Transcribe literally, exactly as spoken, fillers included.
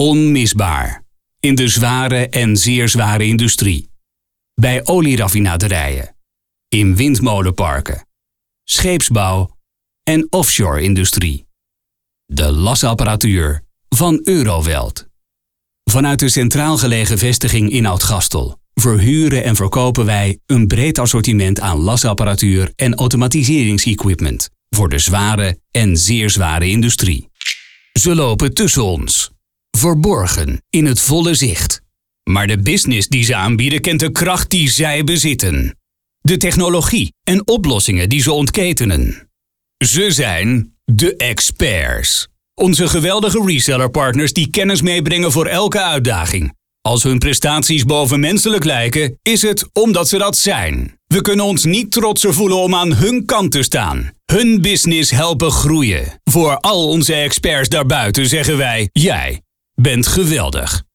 Onmisbaar. In de zware en zeer zware industrie. Bij olieraffinaderijen. In windmolenparken. Scheepsbouw en offshore-industrie. De lasapparatuur van Eurowelt. Vanuit de centraal gelegen vestiging in Oud-Gastel verhuren en verkopen wij een breed assortiment aan lasapparatuur en automatiseringsequipment voor de zware en zeer zware industrie. Ze lopen tussen ons, verborgen in het volle zicht. Maar de business die ze aanbieden kent de kracht die zij bezitten. De technologie en oplossingen die ze ontketenen. Ze zijn de experts. Onze geweldige resellerpartners die kennis meebrengen voor elke uitdaging. Als hun prestaties bovenmenselijk lijken, is het omdat ze dat zijn. We kunnen ons niet trotser voelen om aan hun kant te staan. Hun business helpen groeien. Voor al onze experts daarbuiten zeggen wij, jij bent geweldig.